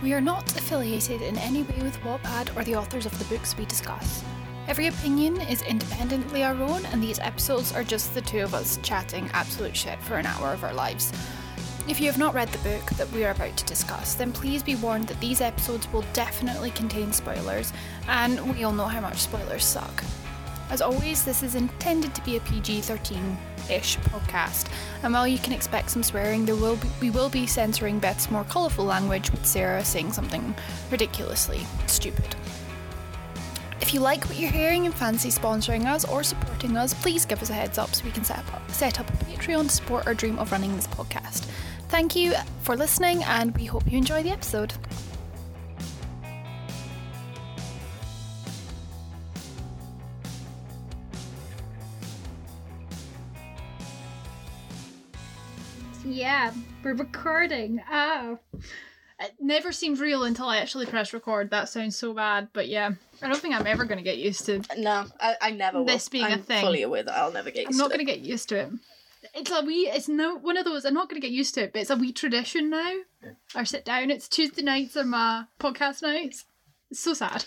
We are not affiliated in any way with Wattpad or the authors of the books we discuss. Every opinion is independently our own, and these episodes are just the two of us chatting absolute shit for an hour of our lives. If you have not read the book that we are about to discuss, then please be warned that these episodes will definitely contain spoilers, and we all know how much spoilers suck. As always, this is intended to be a PG-13-ish podcast, and while you can expect some swearing, we will be censoring Beth's more colourful language with Sarah saying something ridiculously stupid. If you like what you're hearing and fancy sponsoring us or supporting us, please give us a heads up so we can set up a Patreon to support our dream of running this podcast. Thank you for listening, and we hope you enjoy the episode. Yeah, we're recording. Oh. It never seemed real until I actually pressed record. That sounds so bad, but yeah. I don't think I'm ever going to get used to No, I never will. This being a thing. I'm fully aware that I'll never get used to it. I'm not going to get used to it. It's one of those, I'm not going to get used to it, but it's a wee tradition now. Yeah. Our sit down, it's Tuesday nights are my podcast nights. It's so sad.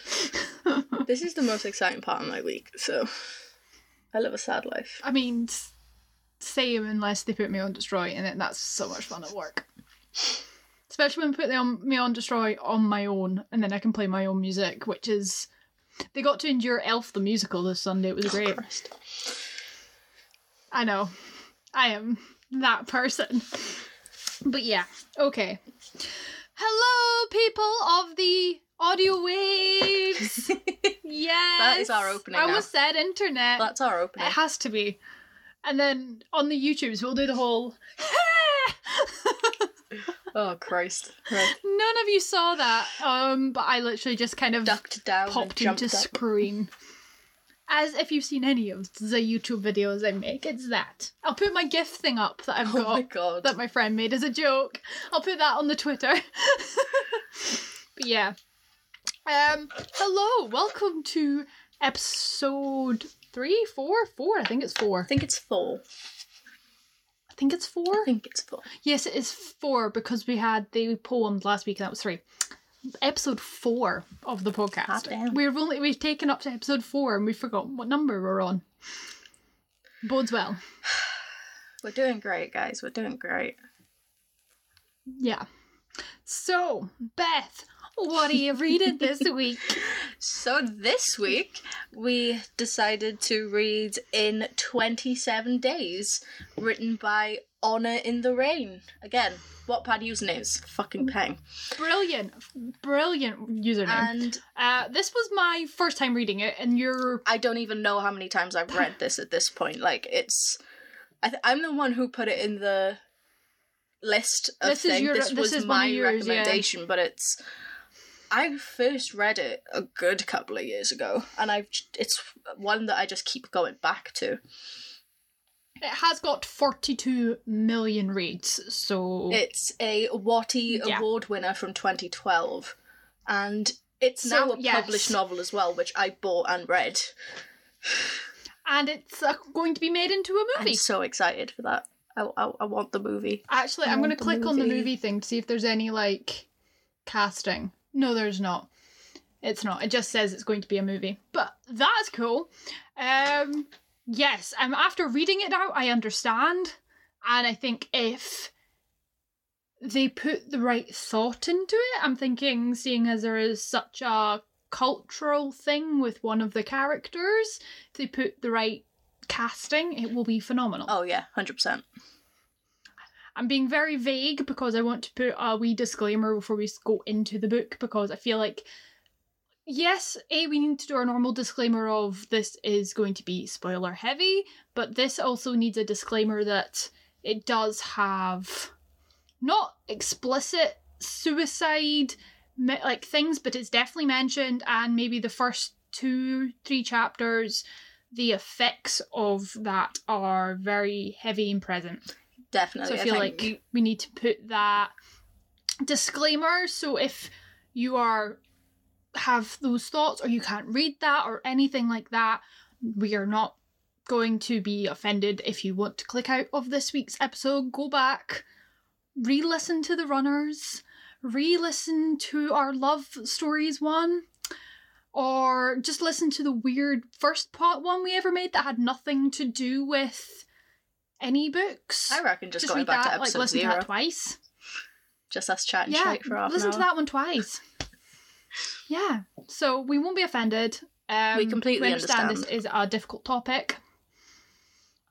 This is the most exciting part of my week, so I live a sad life. I mean, same unless they put me on Destroy, and then that's so much fun at work. Especially when they put me on Destroy on my own, and then I can play my own music, which is... They got to endure Elf the Musical this Sunday. It was great. Christ. I know. I am that person. But yeah. Okay. Hello, people of the audio waves. Yes. That is our opening. I almost said internet. That's our opening. It has to be. And then on the YouTubes, we'll do the whole... Oh, Christ. Right. None of you saw that, but I literally just kind of ducked down, popped into screen. As if you've seen any of the YouTube videos I make, it's that. I'll put my GIF thing up that I've got that my friend made as a joke. I'll put that on the Twitter. But yeah. Hello, welcome to episode 3, 4, I think it's 4. I think it's four. Yes, it is 4 because we had the poem last week and that was 3. Episode 4 of the podcast. We've taken up to episode 4 and we've forgotten what number we're on. Bodes well. We're doing great, guys. We're doing great. Yeah. So, Beth, what are you reading this week? So this week, we decided to read In 27 Days, written by Honor in the Rain. Again, Wattpad usernames, fucking peng. Brilliant username. And this was my first time reading it, and you're... I don't even know how many times I've read this at this point. Like, it's... I'm the one who put it in the list of things. This was my recommendation, yeah. But it's... I first read it a good couple of years ago, and it's one that I just keep going back to. It has got 42 million reads, so... It's a Wattie award winner from 2012, and it's now a published novel as well, which I bought and read. And it's going to be made into a movie. I'm so excited for that. I want the movie. Actually, I'm going to click on the movie thing to see if there's any, casting. No, there's not. It's not. It just says it's going to be a movie. But that's cool. Yes, after reading it now, I understand. And I think if they put the right thought into it, I'm thinking, seeing as there is such a cultural thing with one of the characters, if they put the right casting, it will be phenomenal. Oh, yeah, 100%. I'm being very vague because I want to put a wee disclaimer before we go into the book because I feel like, yes, we need to do our normal disclaimer of this is going to be spoiler heavy, but this also needs a disclaimer that it does have not explicit suicide things, but it's definitely mentioned, and maybe the first 2-3 chapters, the effects of that are very heavy and present. Definitely. So I feel like we need to put that disclaimer. So if you have those thoughts or you can't read that or anything like that, we are not going to be offended. If you want to click out of this week's episode, go back, re-listen to the runners, re-listen to our love stories one, or just listen to the weird first part one we ever made that had nothing to do with any books. I reckon just going back that, to episode like, listen 0. To that twice. Just us chatting straight for half listen an hour. To that one twice. Yeah, so we won't be offended. We completely we understand this is a difficult topic.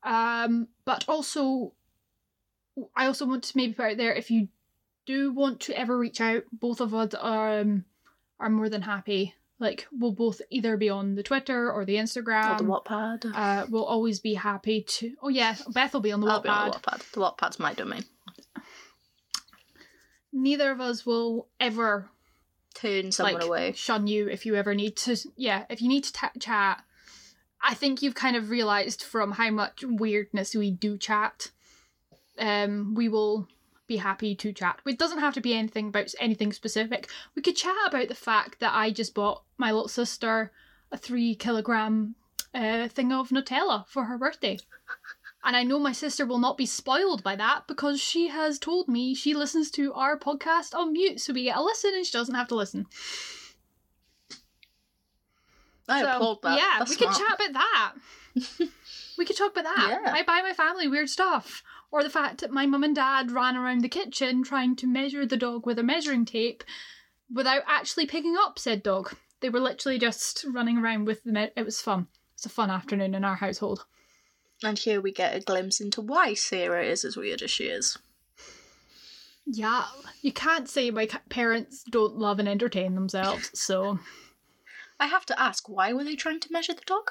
But also, I also want to maybe put out there, if you do want to ever reach out, both of us are more than happy. Like, we'll both either be on the Twitter or the Instagram. Or the Wattpad. We'll always be happy to... Oh, yeah, Beth will be on the Wattpad. I'll be on the Wattpad. The Wattpad's my domain. Neither of us will ever... turn someone away. Shun you if you ever need to... Yeah, if you need to chat. I think you've kind of realised from how much weirdness we do chat. We will... be happy to chat. It doesn't have to be anything about anything specific. We could chat about the fact that I just bought my little sister a 3 kilogram thing of Nutella for her birthday, and I know my sister will not be spoiled by that because she has told me she listens to our podcast on mute, so we get a listen and she doesn't have to listen. I applaud that. Yeah, that's we smart. Could chat about that. We could talk about that. Yeah. I buy my family weird stuff. Or the fact that my mum and dad ran around the kitchen trying to measure the dog with a measuring tape without actually picking up said dog. They were literally just running around with the... It was fun. It's a fun afternoon in our household. And here we get a glimpse into why Sarah is as weird as she is. Yeah, you can't say my parents don't love and entertain themselves, so... I have to ask, why were they trying to measure the dog?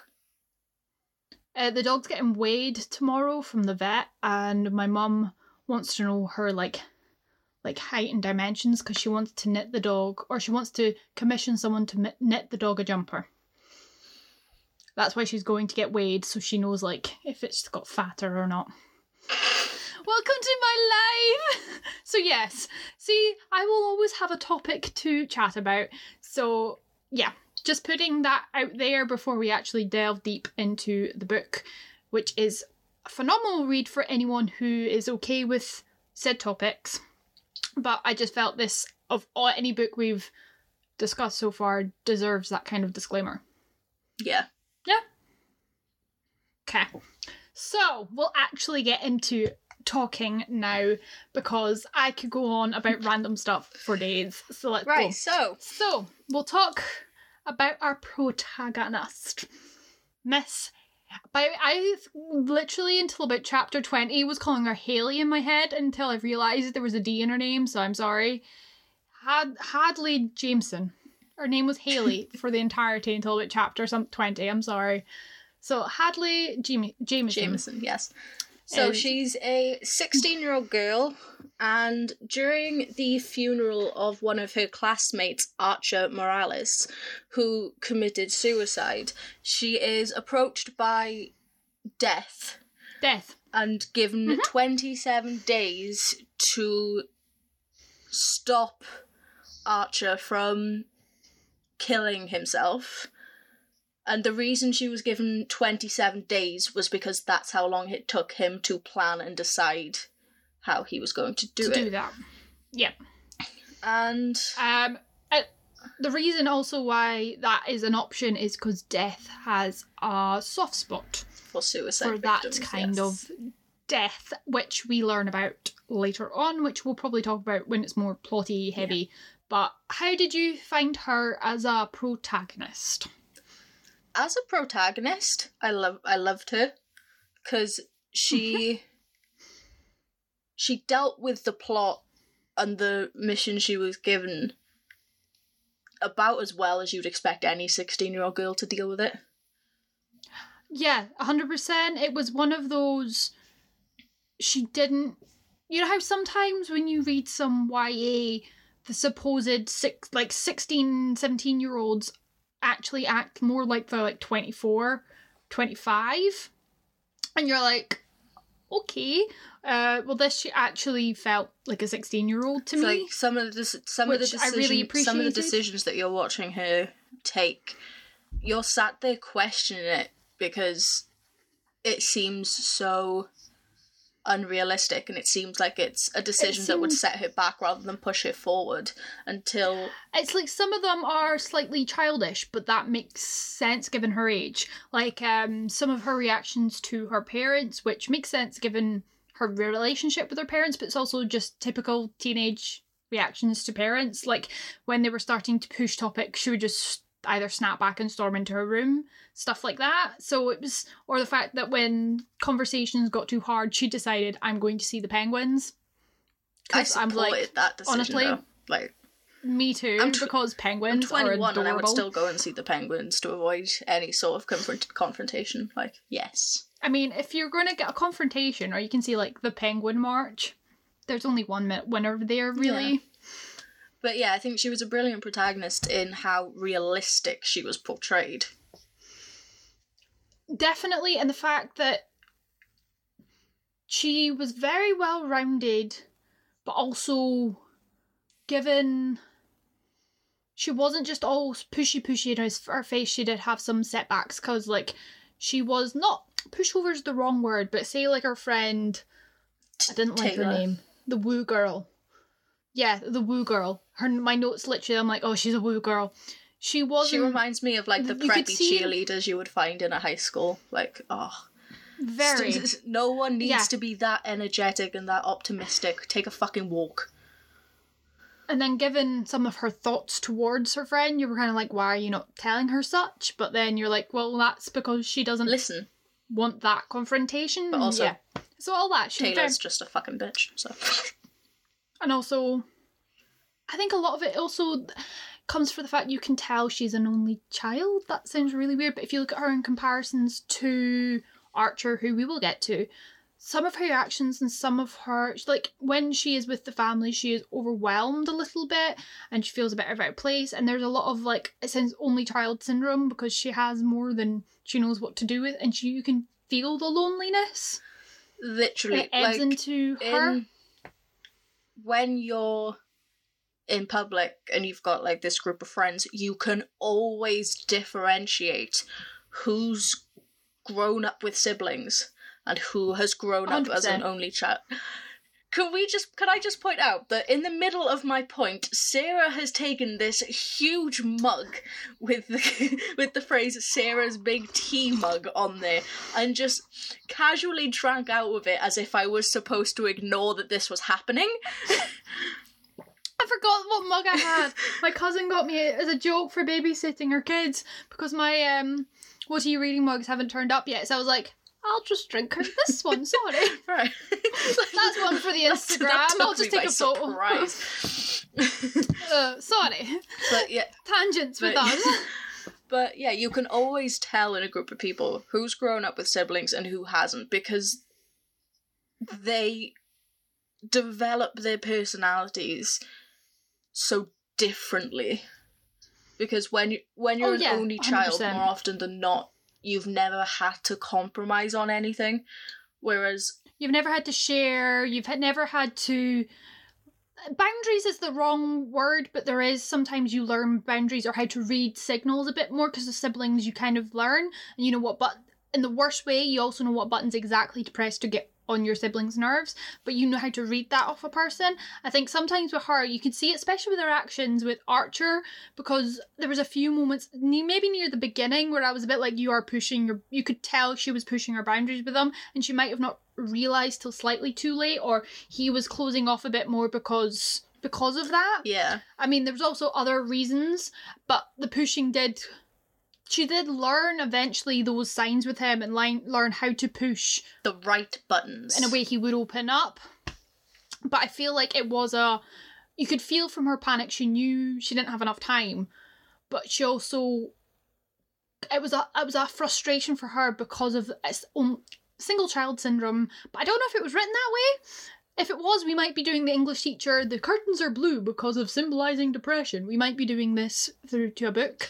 The dog's getting weighed tomorrow from the vet, and my mum wants to know her like height and dimensions because she wants to knit the dog, or she wants to commission someone to knit the dog a jumper. That's why she's going to get weighed, so she knows like if it's got fatter or not. Welcome to my life. So yes, see, I will always have a topic to chat about. So yeah. Just putting that out there before we actually delve deep into the book, which is a phenomenal read for anyone who is okay with said topics. But I just felt this, of any book we've discussed so far, deserves that kind of disclaimer. Yeah. Yeah? Okay. So, we'll actually get into talking now, because I could go on about random stuff for days. So let's go. Right, so we'll talk... about our protagonist, Miss. I literally until about chapter 20 was calling her Haley in my head until I realised there was a D in her name, so I'm sorry. Hadley Jameson. Her name was Haley for the entirety until about chapter 20. I'm sorry. So Hadley Jameson. Jameson, yes. So she's a 16-year-old girl, and during the funeral of one of her classmates, Archer Morales, who committed suicide, she is approached by death. Death. And given 27 days to stop Archer from killing himself. And the reason she was given 27 days was because that's how long it took him to plan and decide how he was going to do that. Yep. And... the reason also why that is an option is because death has a soft spot. For suicide for victims, that kind of death, which we learn about later on, which we'll probably talk about when it's more plotty heavy. Yeah. But how did you find her as a protagonist? As a protagonist, I loved her because she dealt with the plot and the mission she was given about as well as you'd expect any 16-year-old girl to deal with it. Yeah, 100%. It was one of those she didn't... You know how sometimes when you read some YA, the supposed 16, 17-year-olds actually act more like they're like 24, 25, and you're like, okay, well, this she actually felt like a 16-year-old to me. Like some of the decisions that you're watching her take, you're sat there questioning it because it seems so unrealistic, and it seems like it's a decision that would set her back rather than push her forward until... It's like some of them are slightly childish, but that makes sense given her age. Like, some of her reactions to her parents, which makes sense given her relationship with her parents, but it's also just typical teenage reactions to parents. Like, when they were starting to push topics, she would just either snap back and storm into her room, stuff like that. So it was, or the fact that when conversations got too hard, she decided, I'm going to see the penguins. I supported that decision. Honestly, though. Me too, because penguins are adorable. I'm 21 and I would still go and see the penguins to avoid any sort of confrontation. Yes. I mean, if you're going to get a confrontation, or you can see, the Penguin March, there's only one winner there, really. Yeah. But yeah, I think she was a brilliant protagonist in how realistic she was portrayed. Definitely, and the fact that she was very well-rounded, but also given... She wasn't just all pushy in her face, she did have some setbacks, because, she was not... Pushover's the wrong word, but say, her friend... I didn't like her name. The Woo Girl. Yeah, the woo girl. My notes literally, I'm like, oh, she's a woo girl. She reminds me of, the preppy cheerleaders you would find in a high school. Very. No one needs to be that energetic and that optimistic. Take a fucking walk. And then given some of her thoughts towards her friend, you were kind of like, why are you not telling her such? But then you're like, well, that's because she doesn't... Listen. ...want that confrontation. But also... Yeah. So all that. Taylor's just a fucking bitch, so... And also, I think a lot of it also comes from the fact you can tell she's an only child. That sounds really weird, but if you look at her in comparisons to Archer, who we will get to, some of her actions and some of her... when she is with the family, she is overwhelmed a little bit, and she feels a bit out of place, and there's a lot of, it sounds only child syndrome, because she has more than she knows what to do with, and you can feel the loneliness. Literally. It ebbs into her... When you're in public and you've got this group of friends, you can always differentiate who's grown up with siblings and who has grown up 100%. As an only child. Can I just point out that in the middle of my point, Sarah has taken this huge mug with the phrase Sarah's Big Tea Mug on there and just casually drank out of it as if I was supposed to ignore that this was happening. I forgot what mug I had. My cousin got me as a joke for babysitting her kids because my What Are You Reading mugs haven't turned up yet, so I was like, I'll just drink her this one, sorry. Right. That's one for the Instagram. I'll just take a photo. Sorry. But yeah. Tangents with us. But yeah, you can always tell in a group of people who's grown up with siblings and who hasn't, because they develop their personalities so differently. Because when you're an only child, 100%. More often than not, you've never had to compromise on anything, whereas... You've never had to share, never had to... Boundaries is the wrong word, but there is sometimes you learn boundaries or how to read signals a bit more, because the siblings you kind of learn, and you know what button... In the worst way, you also know what buttons exactly to press to get on your siblings' nerves, but you know how to read that off a person. I think sometimes with her, you can see it, especially with her actions with Archer, because there was a few moments, maybe near the beginning, where I was a bit like, you could tell she was pushing her boundaries with them, and she might have not realised till slightly too late, or he was closing off a bit more because of that. Yeah. I mean, there was also other reasons, but the pushing She did learn eventually those signs with him and learn how to push the right buttons in a way he would open up. But I feel like it was you could feel from her panic she knew she didn't have enough time, but she also it was a frustration for her because of its own single child syndrome. But I don't know if it was written that way. If it was, we might be doing the English teacher, the curtains are blue because of symbolising depression. We might be doing this through to a book.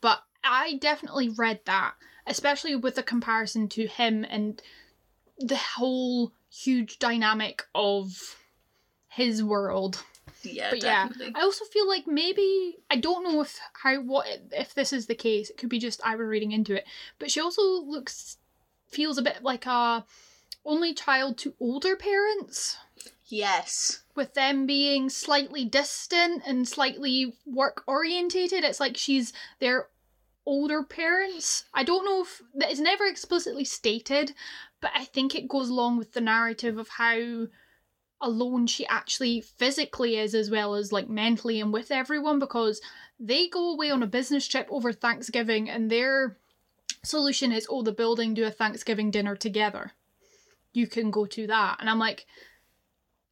But I definitely read that, especially with the comparison to him and the whole huge dynamic of his world. Yeah, but definitely. Yeah, I also feel like maybe, I don't know if this is the case, it could be just I were reading into it, but she also feels a bit like a only child to older parents. Yes. With them being slightly distant and slightly work-orientated, it's like she's their older parents. I don't know if... that is never explicitly stated, but I think it goes along with the narrative of how alone she actually physically is, as well as like mentally and with everyone, because they go away on a business trip over Thanksgiving and their solution is, oh, the building do a Thanksgiving dinner together. You can go to that. And I'm like,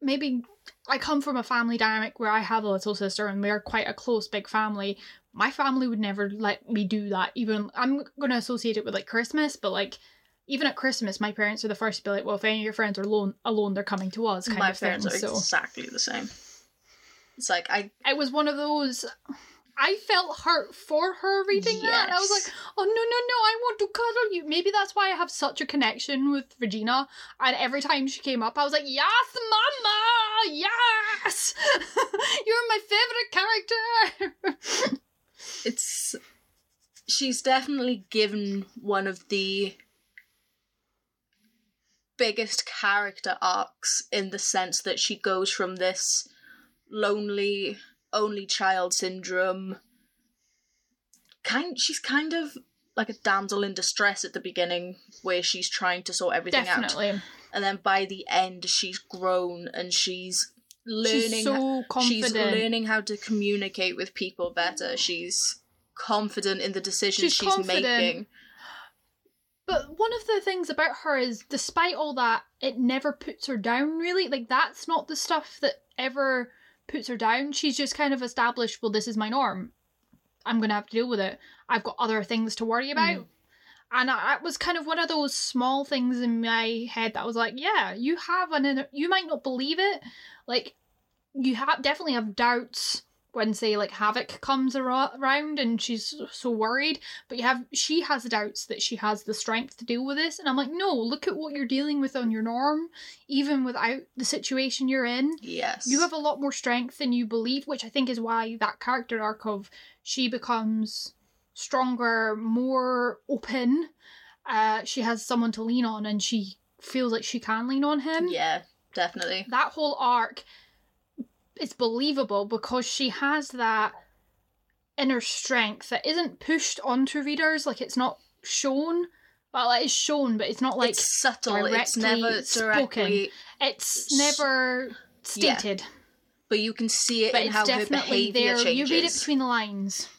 maybe I come from a family dynamic where I have a little sister and we're quite a close big family. My family would never let me do that. Even I'm going to associate it with like Christmas, but like even at Christmas, my parents are the first to be like, well, if any of your friends are alone, they're coming to us, kind of thing. My parents are exactly the same. It's like, it was one of those... I felt hurt for her reading that. And I was like, oh, no, no, no, I want to cuddle you. Maybe that's why I have such a connection with Regina. And every time she came up, I was like, yes, mama, yes! You're my favourite character! She's definitely given one of the biggest character arcs, in the sense that she goes from this lonely only child syndrome she's kind of like a damsel in distress at the beginning, where she's trying to sort everything out, and then by the end she's grown and she's learning how to communicate with people better. She's confident in the decisions she's making. But one of the things about her is, despite all that, it never puts her down, really. Like, that's not the stuff that ever puts her down. She's just kind of established, well, this is my norm. I'm going to have to deal with it. I've got other things to worry about. Mm. And that was kind of one of those small things in my head that was like, yeah, you have an inner... You might not believe it. Like, you definitely have doubts when, say, like, Havoc comes around and she's so worried, but she has doubts that she has the strength to deal with this, and I'm like, no, look at what you're dealing with on your norm, even without the situation you're in. Yes. You have a lot more strength than you believe, which I think is why that character arc of she becomes stronger, more open, she has someone to lean on, and she feels like she can lean on him. Yeah, definitely. That whole arc... it's believable because she has that inner strength that isn't pushed onto readers. Like, it's not shown. Well, it is shown, but it's not like it's subtle. It's never spoken. It's never stated. Yeah. But you can see it in how her behaviour changes. You read it between the lines.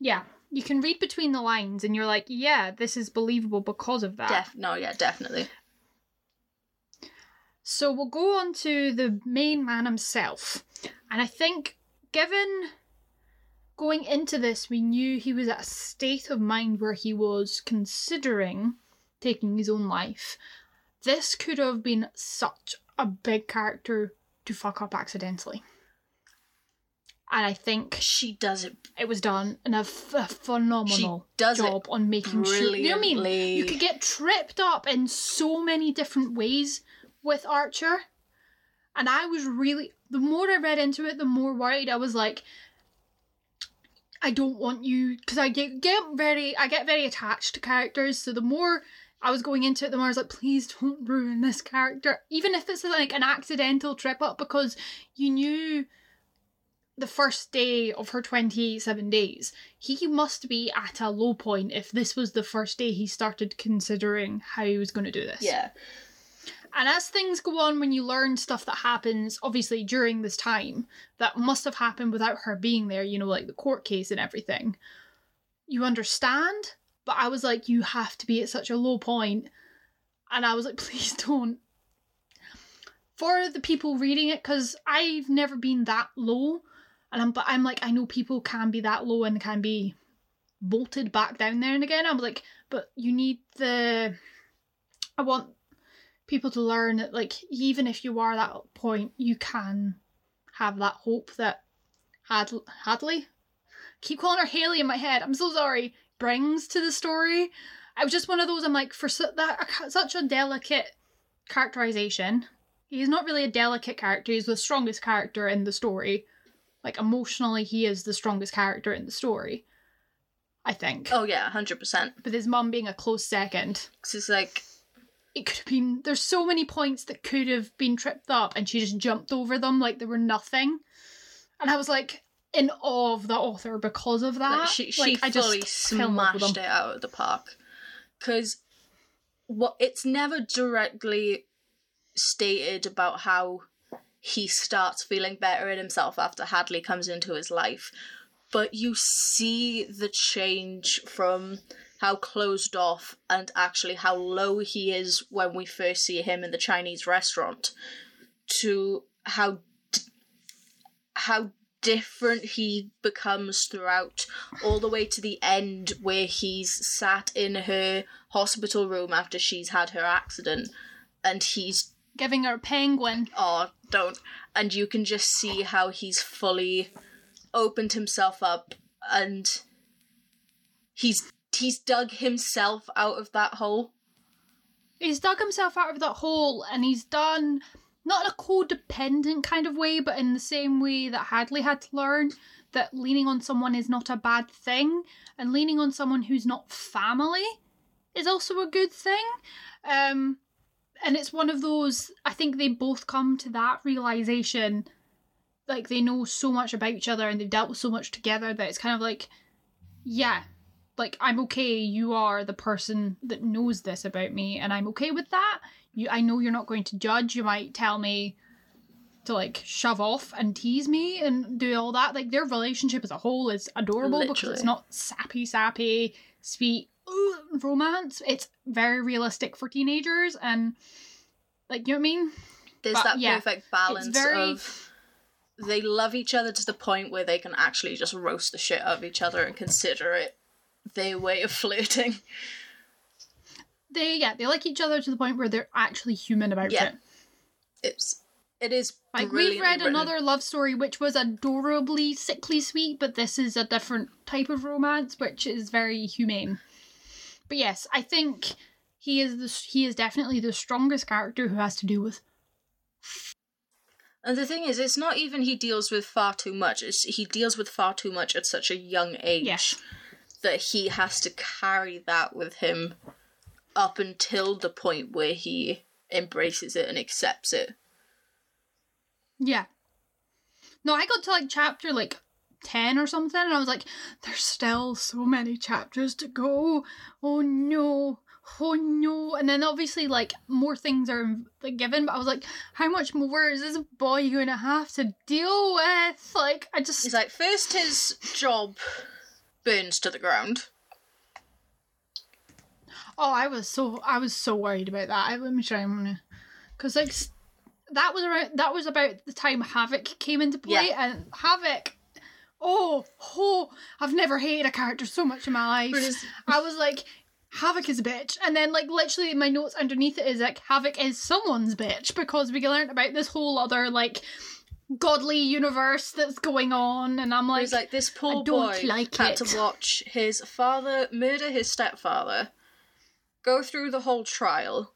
Yeah, you can read between the lines, and you're like, yeah, this is believable because of that. Definitely. So we'll go on to the main man himself. And I think, given going into this, we knew he was at a state of mind where he was considering taking his own life. This could have been such a big character to fuck up accidentally. And I think... she does it. It was done in a phenomenal job on making sure... you know what I mean? You could get tripped up in so many different ways with Archer, and I was really... the more I read into it, the more worried I was. Like, I don't want you... because I get very attached to characters, so the more I was going into it, the more I was like, please don't ruin this character, even if it's like an accidental trip up, because you knew the first day of her 27 days, he must be at a low point if this was the first day he started considering how he was going to do this. Yeah. And as things go on, when you learn stuff that happens, obviously, during this time, that must have happened without her being there, you know, like the court case and everything, you understand. But I was like, you have to be at such a low point. And I was like, please don't. For the people reading it, because I've never been that low. And I'm like, I know people can be that low and can be bolted back down there and again. I'm like, but you need I want people to learn that, like, even if you are that point, you can have that hope that Hadley, keep calling her Haley in my head, I'm so sorry, brings to the story. I was just one of those, I'm like, for such a delicate characterization. He's not really a delicate character, he's the strongest character in the story. Like, emotionally, he is the strongest character in the story, I think. Oh yeah, 100%. With his mum being a close second. Because it's like, it could have been, there's so many points that could have been tripped up and she just jumped over them like they were nothing. And I was like in awe of the author because of that. Like she like, fully I just smashed it out of the park. Because it's never directly stated about how he starts feeling better in himself after Hadley comes into his life. But you see the change from how closed off and actually how low he is when we first see him in the Chinese restaurant to how different he becomes throughout, all the way to the end where he's sat in her hospital room after she's had her accident and he's giving her a penguin. Oh, don't. And you can just see how he's fully opened himself up and he's dug himself out of that hole. He's dug himself out of that hole and he's done, not in a codependent kind of way, but in the same way that Hadley had to learn that leaning on someone is not a bad thing, and leaning on someone who's not family is also a good thing. And it's one of those, I think they both come to that realisation, like they know so much about each other and they've dealt with so much together that it's kind of like, yeah, like I'm okay, you are the person that knows this about me and I'm okay with that. I know you're not going to judge, you might tell me to like shove off and tease me and do all that. Like their relationship as a whole is adorable. Literally. Because it's not sappy, sweet romance, it's very realistic for teenagers and like, you know what I mean? There's but, that yeah, perfect balance of they love each other to the point where they can actually just roast the shit out of each other and consider it their way of flirting. They like each other to the point where they're actually human about it. It is like we've read another love story which was adorably sickly sweet, but this is a different type of romance which is very humane. But yes, I think he is definitely the strongest character who has to deal with. And the thing is, it's not even he deals with far too much. It's he deals with far too much at such a young age that he has to carry that with him up until the point where he embraces it and accepts it. Yeah. No, I got to like chapter 10 or something and I was like, there's still so many chapters to go. Oh no. And then obviously like more things are like given, but I was like, how much more is this boy gonna have to deal with? Like I just... He's like, first his job burns to the ground. Oh, I was so worried about that. Let me try and... Because like that was about the time Havoc came into play, and Havoc... Oh, I've never hated a character so much in my life. I was like, Havoc is a bitch. And then, like, literally my notes underneath it is, like, Havoc is someone's bitch, because we learned about this whole other, like, godly universe that's going on, and I'm like... It was like, this poor boy had to watch his father murder his stepfather, go through the whole trial.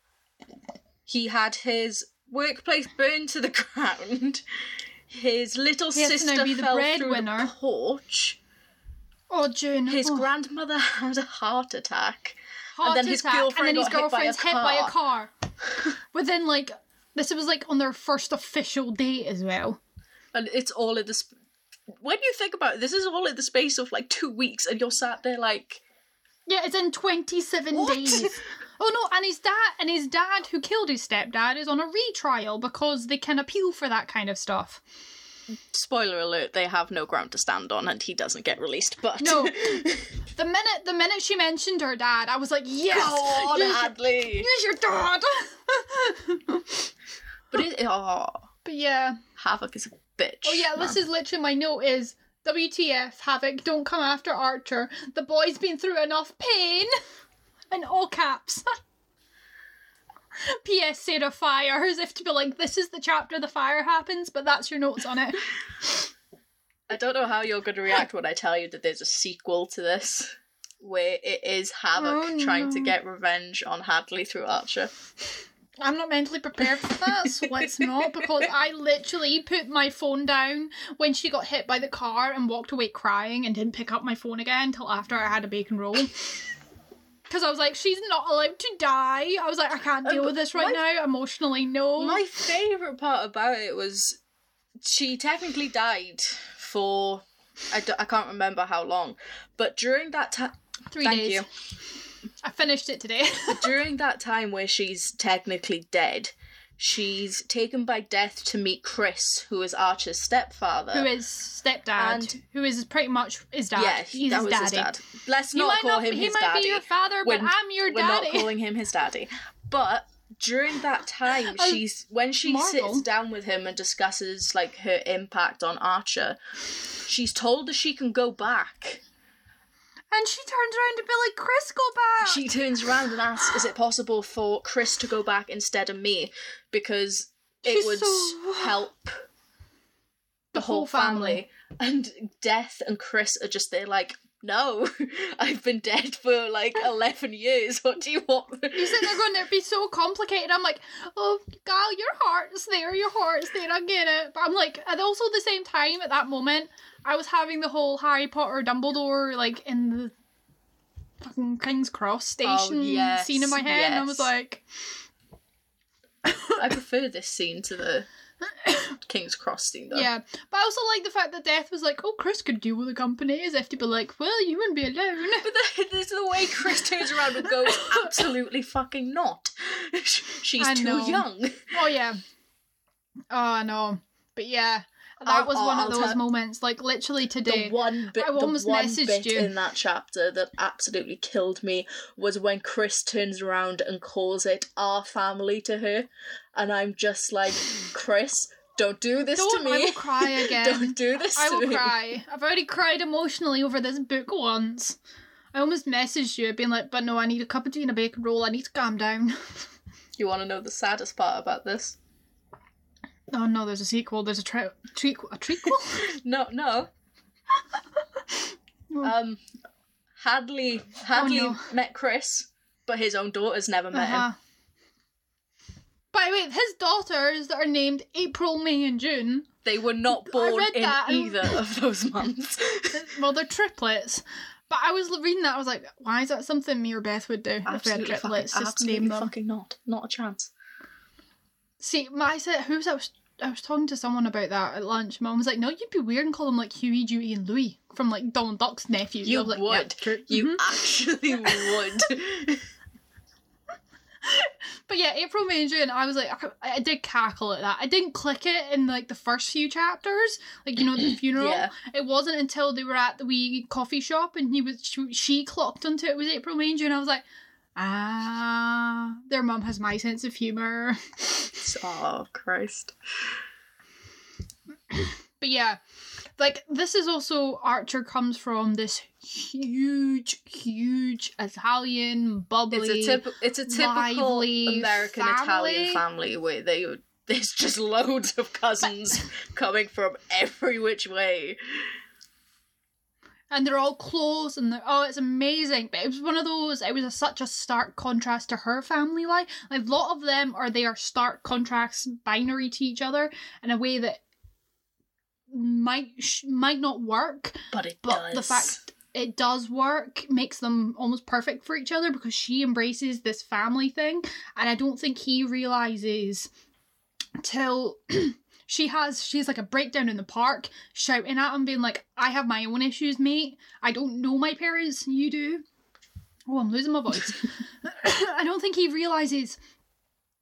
He had his workplace burned to the ground. His little sister fell through the porch. Oh, June. His grandmother had a heart attack. And then his girlfriend's hit by a car. But then, like, this was, like, on their first official date as well. And it's all in the... When you think about it, this is all in the space of, like, 2 weeks, and you're sat there, like... Yeah, it's in 27 days. Oh no, and his dad who killed his stepdad is on a retrial because they can appeal for that kind of stuff. Spoiler alert, they have no ground to stand on and he doesn't get released, but... No. The minute she mentioned her dad, I was like, yes! God, Hadley! Use your dad! But yeah. Havoc is a bitch. Oh yeah, man. This is literally my note is, WTF, Havoc, don't come after Archer. The boy's been through enough pain... In all caps. P.S. Sarah fires, if to be like, this is the chapter the fire happens, but that's your notes on it. I don't know how you're going to react when I tell you that there's a sequel to this, where it is Havoc trying to get revenge on Hadley through Archer. I'm not mentally prepared for that, so let's not, because I literally put my phone down when she got hit by the car and walked away crying and didn't pick up my phone again until after I had a bacon roll. because I was like, she's not allowed to die. I was like, I can't deal with this right now, emotionally, no. My favourite part about it was she technically died for, I can't remember how long, but during that time... 3 days. Thank you. I finished it today. During that time where she's technically dead, she's taken by death to meet Chris, who is Archer's stepfather. Who is stepdad. And who is pretty much his dad. Yeah, his dad. Let's not call him his daddy. He might be your father, but I'm your daddy. We're not calling him his daddy. But during that time, when she sits down with him and discusses like her impact on Archer, she's told that she can go back. And she turns around and be like, Chris, go back! She turns around and asks, is it possible for Chris to go back instead of me? Because it would help the whole family. And Death and Chris are just there like, no, I've been dead for like 11 years. What do you want? You're sitting there going, it'd be so complicated. I'm like, oh, gal, your heart's there, I get it. But I'm like, and also at the same time, at that moment, I was having the whole Harry Potter Dumbledore, like, in the fucking King's Cross station scene in my head, and I was like... I prefer this scene to the King's Cross scene, though. Yeah, but I also like the fact that Death was like, oh, Chris could deal with the company, as if to be like, well, you wouldn't be alone. But there's the way Chris turns around and goes, absolutely fucking not. She's too young. Oh, yeah. Oh, I know. But yeah... That was one of those moments, like literally today. The one bit in that chapter that absolutely killed me was when Chris turns around and calls it our family to her, and I'm just like, Chris, don't do this to me. I will cry again. Don't do this to me. I will cry. I've already cried emotionally over this book once. I almost messaged you being like, but no, I need a cup of tea and a bacon roll. I need to calm down. You want to know the saddest part about this? Oh no, there's a sequel, there's a trequel? No. Hadley met Chris, but his own daughters never met him. By the way, his daughters that are named April, May and June... They were not born in either of those months. Well, they're triplets. But I was reading that, I was like, why is that something me or Beth would do if we had triplets? Absolutely fucking not. Not a chance. See, I was talking to someone about that at lunch. Mum was like, no, you'd be weird and call them like Huey, Dewey and Louie from like Donald Duck's nephews. You would. Like, yeah. You actually would. But yeah, April, May and June, I was like, I did cackle at that. I didn't click it in like the first few chapters, like, you know, the funeral. Yeah. It wasn't until they were at the wee coffee shop and she clocked onto it was April, May and June. I was like... Ah, their mum has my sense of humour. Oh, Christ. But yeah, like, this is also... Archer comes from this huge Italian, bubbly, It's a typical lively American family. Italian family where there's just loads of cousins coming from every which way. And they're all close, and it's amazing. But it was one of those, it was such a stark contrast to her family life. Like, a lot of them they are stark contrasts, binary to each other, in a way that might not work. But it does. The fact it does work makes them almost perfect for each other, because she embraces this family thing. And I don't think he realises till... She's like a breakdown in the park, shouting at him, being like, I have my own issues, mate. I don't know my parents. You do. Oh, I'm losing my voice. I don't think he realises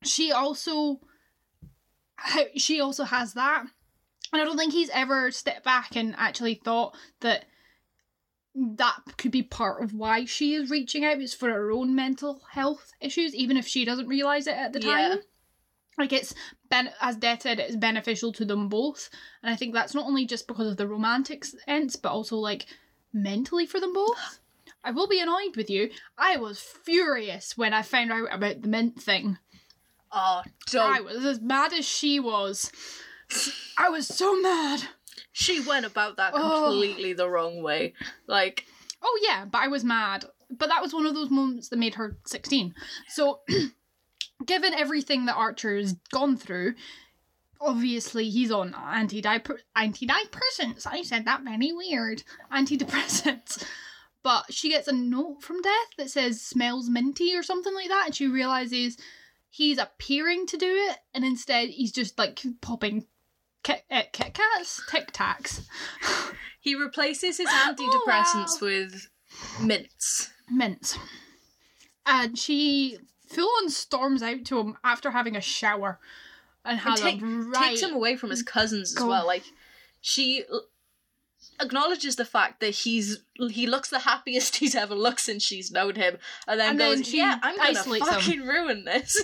she also has that. And I don't think he's ever stepped back and actually thought that could be part of why she is reaching out. It's for her own mental health issues, even if she doesn't realise it at the time. Like, as Death said, it's beneficial to them both. And I think that's not only just because of the romantic sense, but also, like, mentally for them both. I will be annoyed with you. I was furious when I found out about the mint thing. Oh, don't. I was as mad as she was. I was so mad. She went about that completely the wrong way. Like... Oh, yeah, but I was mad. But that was one of those moments that made her 16. So... Given everything that Archer's gone through, obviously he's on antidepressants. I said that very weird. Antidepressants. but she gets a note from Death that says smells minty or something like that, and she realises he's appearing to do it, and instead he's just, like, popping Kit Kats? Tic Tacs. He replaces his antidepressants with mints. Mints. And she full-on storms out to him after having a shower. Takes him away from his cousins as well. Like, she acknowledges the fact that he looks the happiest he's ever looked since she's known him, and then goes, yeah, I'm gonna fucking ruin this.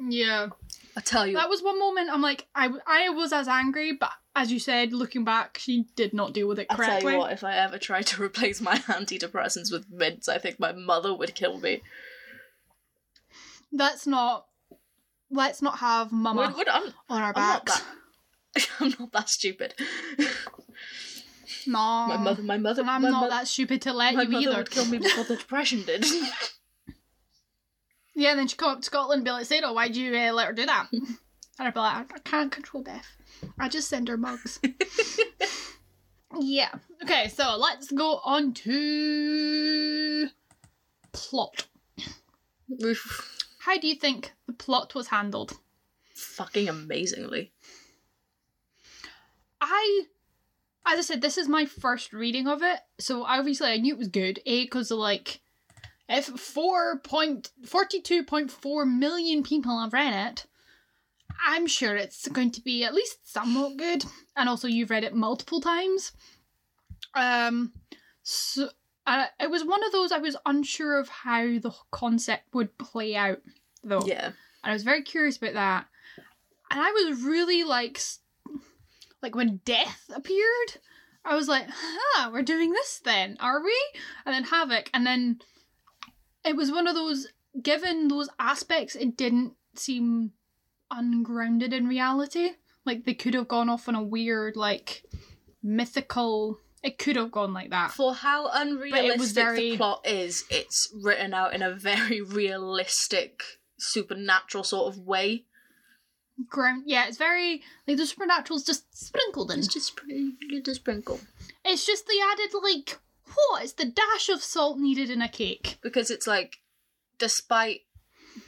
Yeah. I tell you. That was one moment I'm like, I was as angry, but as you said, looking back, she did not deal with it correctly. I tell you what, if I ever tried to replace my antidepressants with mints, I think my mother would kill me. Let's not have Mama on our backs. I'm not that stupid. No. My mother. And I'm not that stupid to let you either. My mother would kill me before the depression did. Yeah, and then she'd come up to Scotland and be like, Sarah, why'd you let her do that? And I'd be like, I can't control Beth. I just send her mugs. Yeah. Okay, so let's go on to plot. Oof. How do you think the plot was handled? Fucking amazingly. As I said, this is my first reading of it, so obviously I knew it was good. A, because of, like, if 42.4 million people have read it, I'm sure it's going to be at least somewhat good. And also, you've read it multiple times. So it was one of those I was unsure of how the concept would play out, though. Yeah. And I was very curious about that. And I was really, like when Death appeared, I was like, we're doing this then, are we? And then Havoc. And then it was one of those, given those aspects, it didn't seem ungrounded in reality. Like, they could have gone off on a weird, like, mythical. It could have gone like that. For how unrealistic the plot is, it's written out in a very realistic, supernatural sort of way. Yeah, it's very, like, the supernatural's just sprinkled in. It's just a sprinkle. It's just the added, like, what? It's the dash of salt needed in a cake. Because it's, like, despite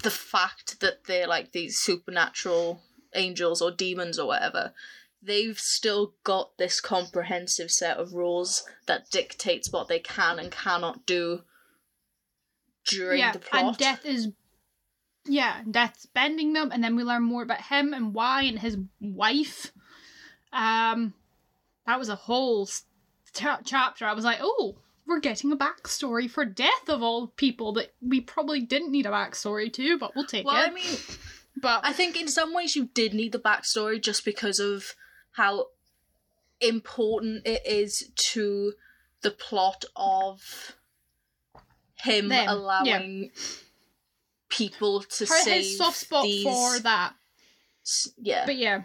the fact that they're, like, these supernatural angels or demons or whatever, they've still got this comprehensive set of rules that dictates what they can and cannot do during the plot. And Death's bending them, and then we learn more about him and why and his wife. That was a whole chapter. I was like, oh, we're getting a backstory for Death of all people that we probably didn't need a backstory to, but we'll take it. Well, I mean, but I think in some ways you did need the backstory just because of how important it is to the plot of him allowing people to save his soft spot for that. Yeah. But yeah.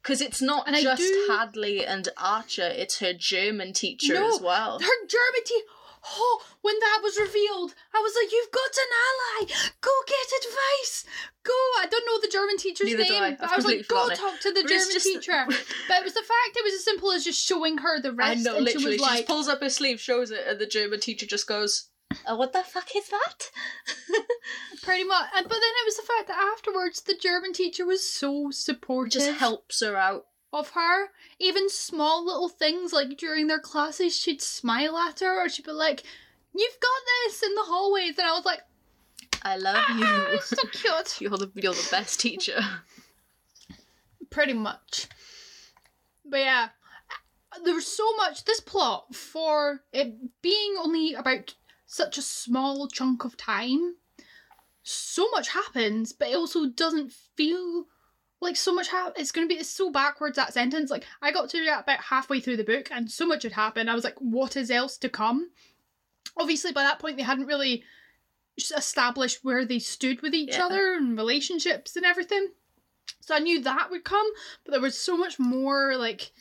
Because it's not Hadley and Archer, it's her German teacher as well. Her German teacher. Oh, when that was revealed, I was like, you've got an ally. Go get advice. Go. I don't know the German teacher's name, but I was like, go talk to the German teacher. But it was the fact it was as simple as just showing her the rest. I know, and literally. She was like, just pulls up her sleeve, shows it, and the German teacher just goes, oh, what the fuck is that? Pretty much. But then it was the fact that afterwards the German teacher was so supportive. Just helps her out. Of her. Even small little things, like during their classes, she'd smile at her or she'd be like, you've got this, in the hallways. And I was like, I love you. It's so cute. You're the best teacher. Pretty much. But yeah, there was so much. This plot, for it being only about such a small chunk of time, so much happens, but it also doesn't feel like so much it's going to be, it's so backwards, that sentence. Like, I got to about halfway through the book and so much had happened. I was like, what is else to come? Obviously, by that point, they hadn't really established where they stood with each other and relationships and everything. So I knew that would come, but there was so much more, like,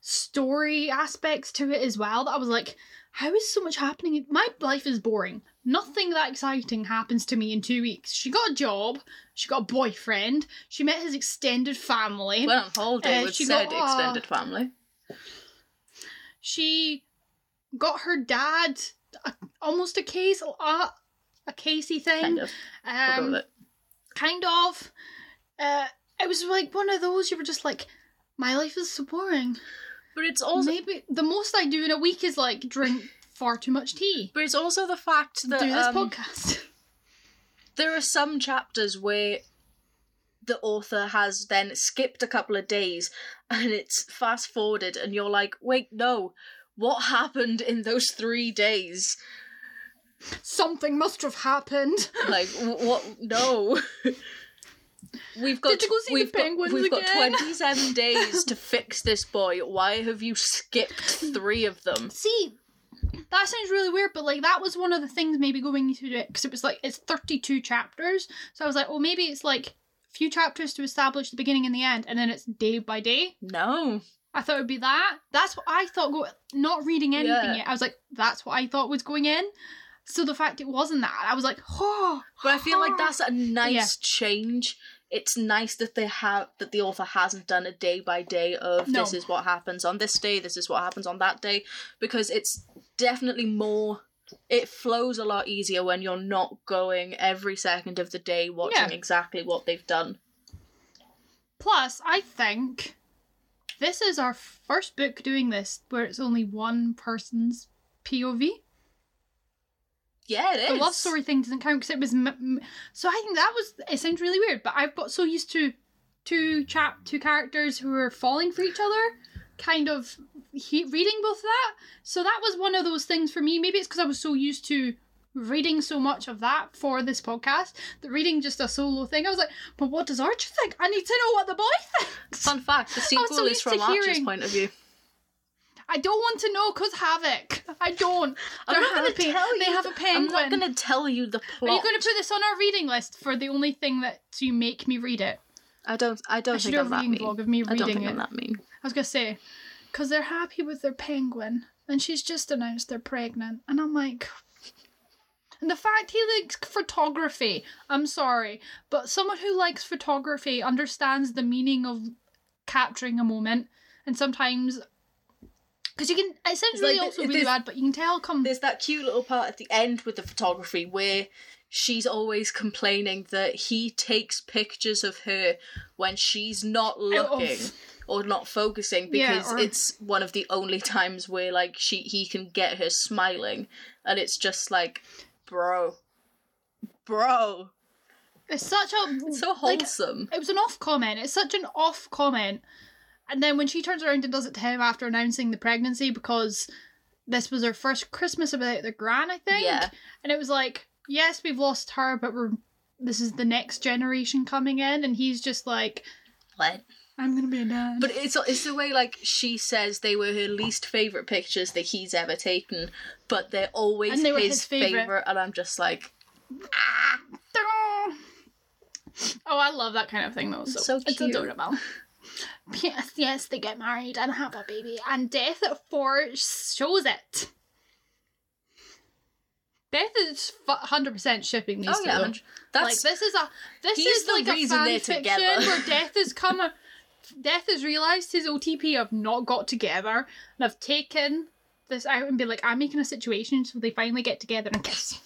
story aspects to it as well that I was like, how is so much happening? My life is boring. Nothing that exciting happens to me in 2 weeks. She got a job. She got a boyfriend. She met his extended family. Well, on holiday with said extended family. She got her dad almost a casey thing. Kind of. We'll go with it. Kind of. It was like one of those you were just like, my life is so boring. But it's also... Maybe the most I do in a week is like drink far too much tea. But it's also the fact that... Do this podcast. There are some chapters where the author has then skipped a couple of days and it's fast forwarded and you're like, wait, no, what happened in those 3 days? Something must have happened. Like, what? No. We've got, Did you go see the penguins again? We've got 27 days to fix this boy. Why have you skipped 3 of them? See, that sounds really weird, but like that was one of the things maybe going through it, because it was like, it's 32 chapters. So I was like, oh, maybe it's like a few chapters to establish the beginning and the end, and then it's day by day. No. I thought it would be that. That's what I thought, not reading anything yet. I was like, that's what I thought was going in. So the fact it wasn't that, I was like, oh. But I feel like that's a nice change. It's nice that the author hasn't done a day by day of this is what happens on this day, this is what happens on that day, because it's definitely more. It flows a lot easier when you're not going every second of the day watching exactly what they've done. Plus, I think this is our first book doing this where it's only one person's POV. Yeah, it is. The love story thing doesn't count because it was... So I think that was... It sounds really weird, but I've got so used to two characters who are falling for each other, kind of reading both of that. So that was one of those things for me. Maybe it's because I was so used to reading so much of that for this podcast, that reading just a solo thing, I was like, but what does Archer think? I need to know what the boy thinks. Fun fact, the sequel is from Archer's point of view. I don't want to know because Havoc. I don't. I'm not going to tell you. They have a penguin. I'm not going to tell you the plot. Are you going to put this on our reading list for the only thing that you make me read it? I don't think I'm that mean. I was going to say, because they're happy with their penguin and she's just announced they're pregnant. And I'm like... And the fact he likes photography. I'm sorry. But someone who likes photography understands the meaning of capturing a moment. And sometimes... Because you can, it sounds really also really bad, but you can tell there's that cute little part at the end with the photography where she's always complaining that he takes pictures of her when she's not looking or not focusing, because it's one of the only times where like he can get her smiling, and it's just like, bro. It's so wholesome. Like, it was an off comment. It's such an off comment. And then when she turns around and does it to him after announcing the pregnancy, because this was her first Christmas without their gran, I think. Yeah. And it was like, yes, we've lost her, but this is the next generation coming in. And he's just like, what? I'm going to be a dad. But it's the way, like, she says they were her least favourite pictures that he's ever taken, but they're always his favourite. And I'm just like, ah. Oh, I love that kind of thing, though. So cute. It's adorable. Yes, they get married and have a baby, and Death at 4 shows it. Death is 100% shipping these two. Yeah, that's like this is like a fan fiction where Death has Death has realised his OTP have not got together and have taken this out and be like, I'm making a situation so they finally get together and kiss.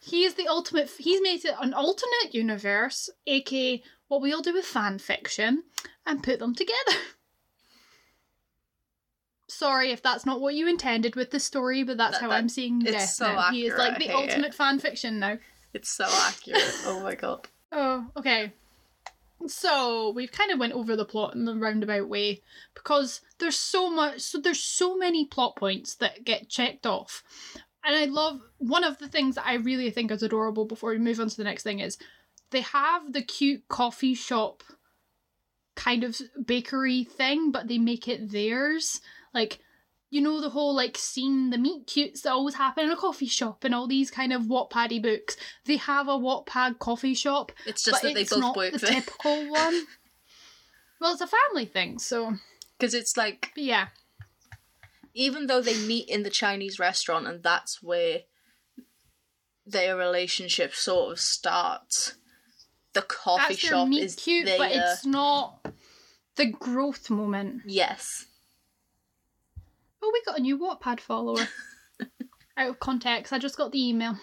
He is the ultimate. He's made it an alternate universe, aka. What we all do with fan fiction and put them together. Sorry if that's not what you intended with the story, but that's how I'm seeing Death so now. Accurate. He is like the ultimate fan fiction now. It's so accurate. Oh my god. Oh, okay. So we've kind of went over the plot in the roundabout way because there's so many plot points that get checked off, and I love one of the things that I really think is adorable. Before we move on to the next thing is. They have the cute coffee shop kind of bakery thing, but they make it theirs. Like, you know, the whole, like, scene, the meet cutes that always happen in a coffee shop and all these kind of Wattpad-y books. They have a Wattpad coffee shop. It's just that they both work there. It's not the typical one. Well, it's a family thing, so... Because it's like... Yeah. Even though they meet in the Chinese restaurant and that's where their relationship sort of starts... The coffee shop is cute, but it's not the growth moment. Yes. Oh, we got a new Wattpad follower. Out of context, I just got the email.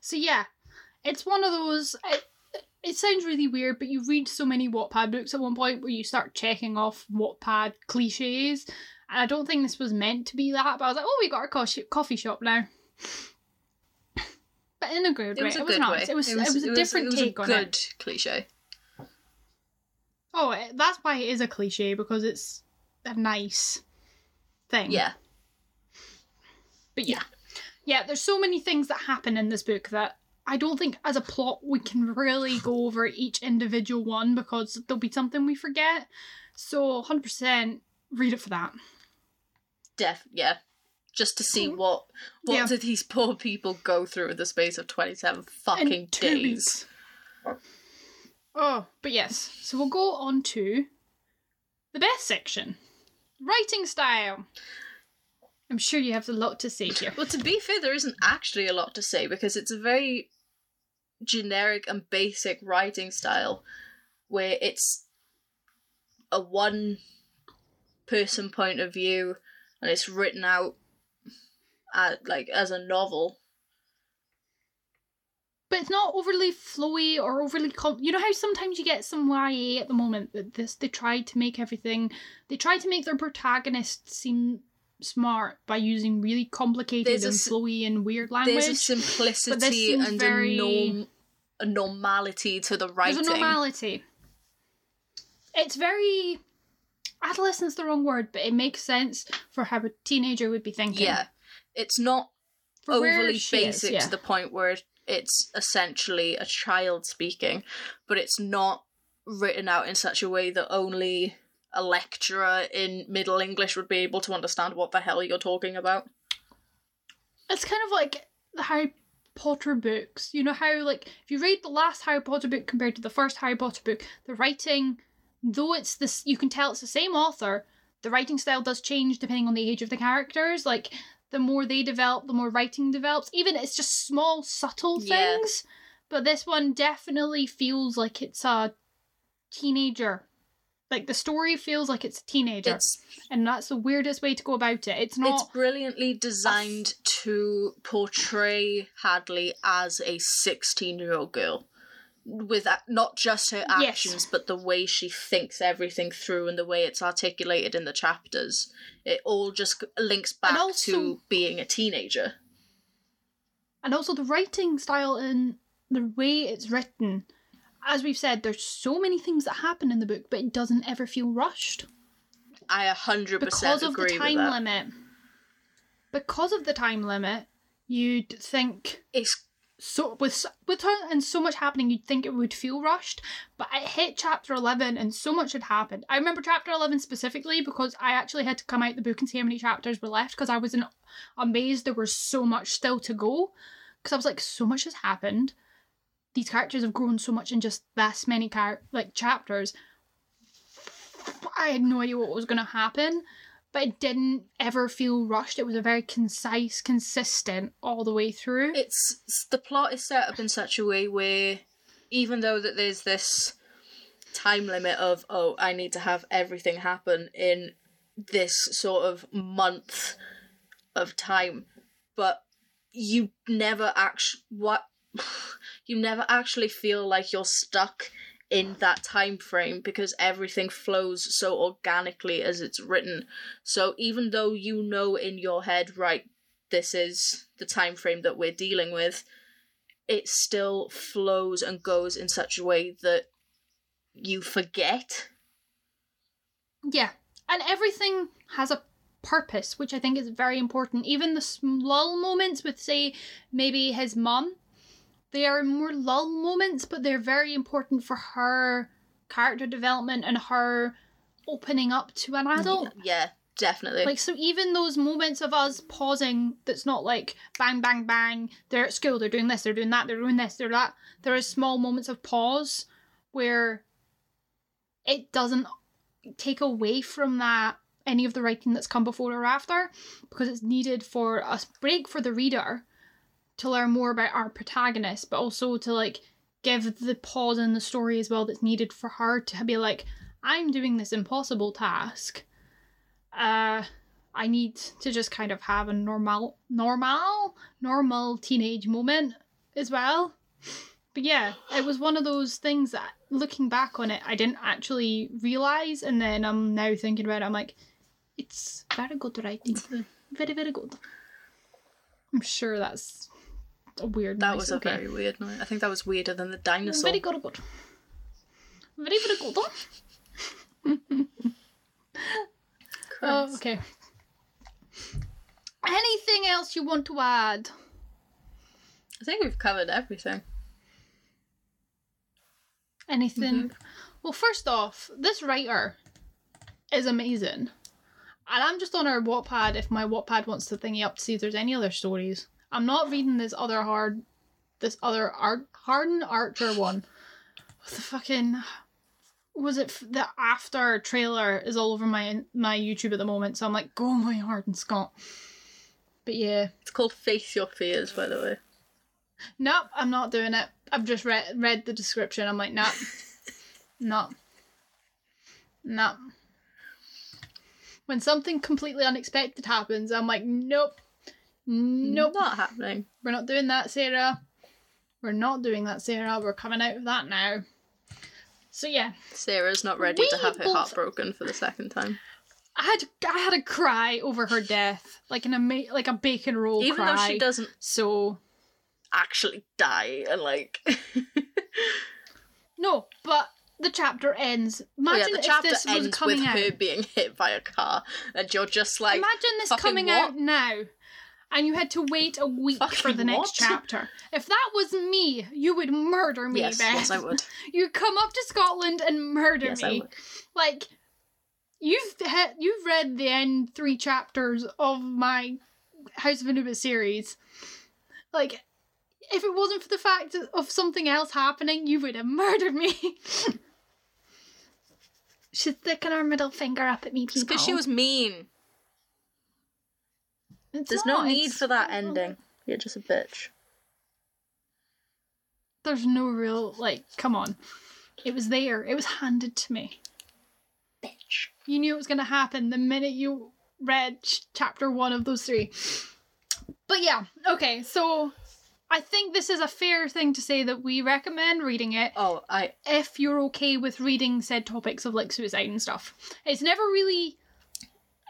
So yeah, it's one of those... It sounds really weird, but you read so many Wattpad books at one point where you start checking off Wattpad cliches. And I don't think this was meant to be that, but I was like, oh, we got our coffee shop now. But in a good way. It was nice. It was a different take on it. It was a good cliche. Oh, that's why it is a cliche, because it's a nice thing. Yeah. But yeah. Yeah, there's so many things that happen in this book that... I don't think as a plot we can really go over each individual one because there'll be something we forget. So 100% read it for that. Yeah. Just to see what did these poor people go through in the space of 27 fucking days. Weeks. Oh, but yes. So we'll go on to the best section. Writing style. I'm sure you have a lot to say here. Well, to be fair, there isn't actually a lot to say because it's a very generic and basic writing style where it's a one-person point of view and it's written out as a novel. But it's not overly flowy or overly... you know how sometimes you get some YA at the moment that they try to make everything... They try to make their protagonist seem... smart by using really complicated and flowy and weird language. There's a simplicity and a normality to the writing. There's a normality. It's very... Adolescent's the wrong word, but it makes sense for how a teenager would be thinking. Yeah. It's not overly basic to the point where it's essentially a child speaking, but it's not written out in such a way that only... a lecturer in Middle English would be able to understand what the hell you're talking about. It's kind of like the Harry Potter books. You know how, like, if you read the last Harry Potter book compared to the first Harry Potter book, the writing, though it's this, you can tell it's the same author, the writing style does change depending on the age of the characters. Like, the more they develop, the more writing develops. Even it's just small, subtle things. But this one definitely feels like it's a teenager. Like, the story feels like it's a teenager. And that's the weirdest way to go about it. It's not... It's brilliantly designed to portray Hadley as a 16-year-old girl. With not just her actions, but the way she thinks everything through and the way it's articulated in the chapters. It all just links back to being a teenager. And also the writing style and the way it's written... As we've said, there's so many things that happen in the book, but it doesn't ever feel rushed. I 100% agree with that. Because of the time limit. Because of the time limit, you'd think... With so much happening, you'd think it would feel rushed, but it hit chapter 11 and so much had happened. I remember chapter 11 specifically because I actually had to come out the book and see how many chapters were left because I was amazed there was so much still to go. Because I was like, so much has happened. These characters have grown so much in just this many chapters. I had no idea what was going to happen, but it didn't ever feel rushed. It was a very concise, consistent all the way through. The plot is set up in such a way where even though that there's this time limit of, oh, I need to have everything happen in this sort of month of time, but you never actually feel like you're stuck in that time frame because everything flows so organically as it's written. So even though you know in your head, right, this is the time frame that we're dealing with, it still flows and goes in such a way that you forget. Yeah, and everything has a purpose, which I think is very important. Even the lull moments with, say, maybe his mum, they are more lull moments, but they're very important for her character development and her opening up to an adult. Yeah, definitely. Like, so even those moments of us pausing, that's not like, bang, bang, bang, they're at school, they're doing this, they're doing that, they're doing this, they're that. There are small moments of pause where it doesn't take away from that any of the writing that's come before or after, because it's needed for a break for the reader to learn more about our protagonist, but also to, like, give the pause in the story as well that's needed for her to be like, I'm doing this impossible task. I need to just kind of have a normal teenage moment as well. But yeah, it was one of those things that, looking back on it, I didn't actually realise, and then I'm now thinking about it, I'm like, it's very good writing. Very, very good. I'm sure that's a weird noise. That was a very weird noise. I think that was weirder than the dinosaur. Very good. Very, very good. Oh, okay. Anything else you want to add? I think we've covered everything. Anything? Mm-hmm. Well, first off, this writer is amazing. And I'm just on her Wattpad if my Wattpad wants to thingy up to see if there's any other stories. I'm not reading this other Harden Archer one. What the fucking... Was it the After trailer is all over my YouTube at the moment, so I'm like, go my Harden Scott. But yeah. It's called Face Your Fears, by the way. Nope, I'm not doing it. I've just read the description. I'm like, nope. Nope. When something completely unexpected happens, I'm like, nope. Not happening. We're not doing that, Sarah. We're coming out of that now. So yeah. Sarah's not ready to have her heart broken for the second time. I had a cry over her death. Like a bacon roll cry. Even though she doesn't... So... actually die and like no, but the chapter ends. Imagine the chapter if this ends was coming with out. Her being hit by a car and you're just like, imagine this coming what? Out now and you had to wait a week fucking for the next chapter. If that was me, you would murder me, Beth. Yes, I would. You'd come up to Scotland and murder me. I would. Like you've read the end 3 chapters of my House of Anubis series. Like, if it wasn't for the fact of something else happening, you would have murdered me. She's sticking her middle finger up at me, people. It's because she was mean. There's no need for that ending. You're just a bitch. There's no real, like, come on. It was there. It was handed to me. Bitch. You knew it was going to happen the minute you read chapter 1 of those 3. But yeah, okay, so... I think this is a fair thing to say that we recommend reading it if you're okay with reading said topics of, like, suicide and stuff. It's never really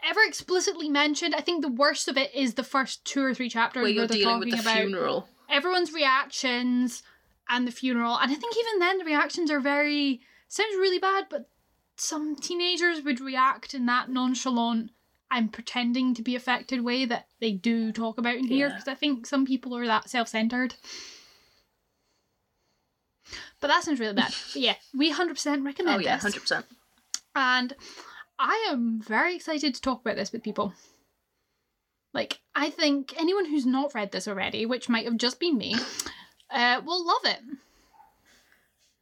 ever explicitly mentioned. I think the worst of it is the first 2 or 3 chapters where you're dealing with the funeral. Everyone's reactions and the funeral. And I think even then the reactions are very... Sounds really bad, but some teenagers would react in that nonchalant, I'm pretending to be affected way that they do talk about in here, because I think some people are that self-centered. But that sounds really bad. But yeah, we 100% recommend this. Oh yeah, 100%. And I am very excited to talk about this with people. Like, I think anyone who's not read this already, which might have just been me, will love it.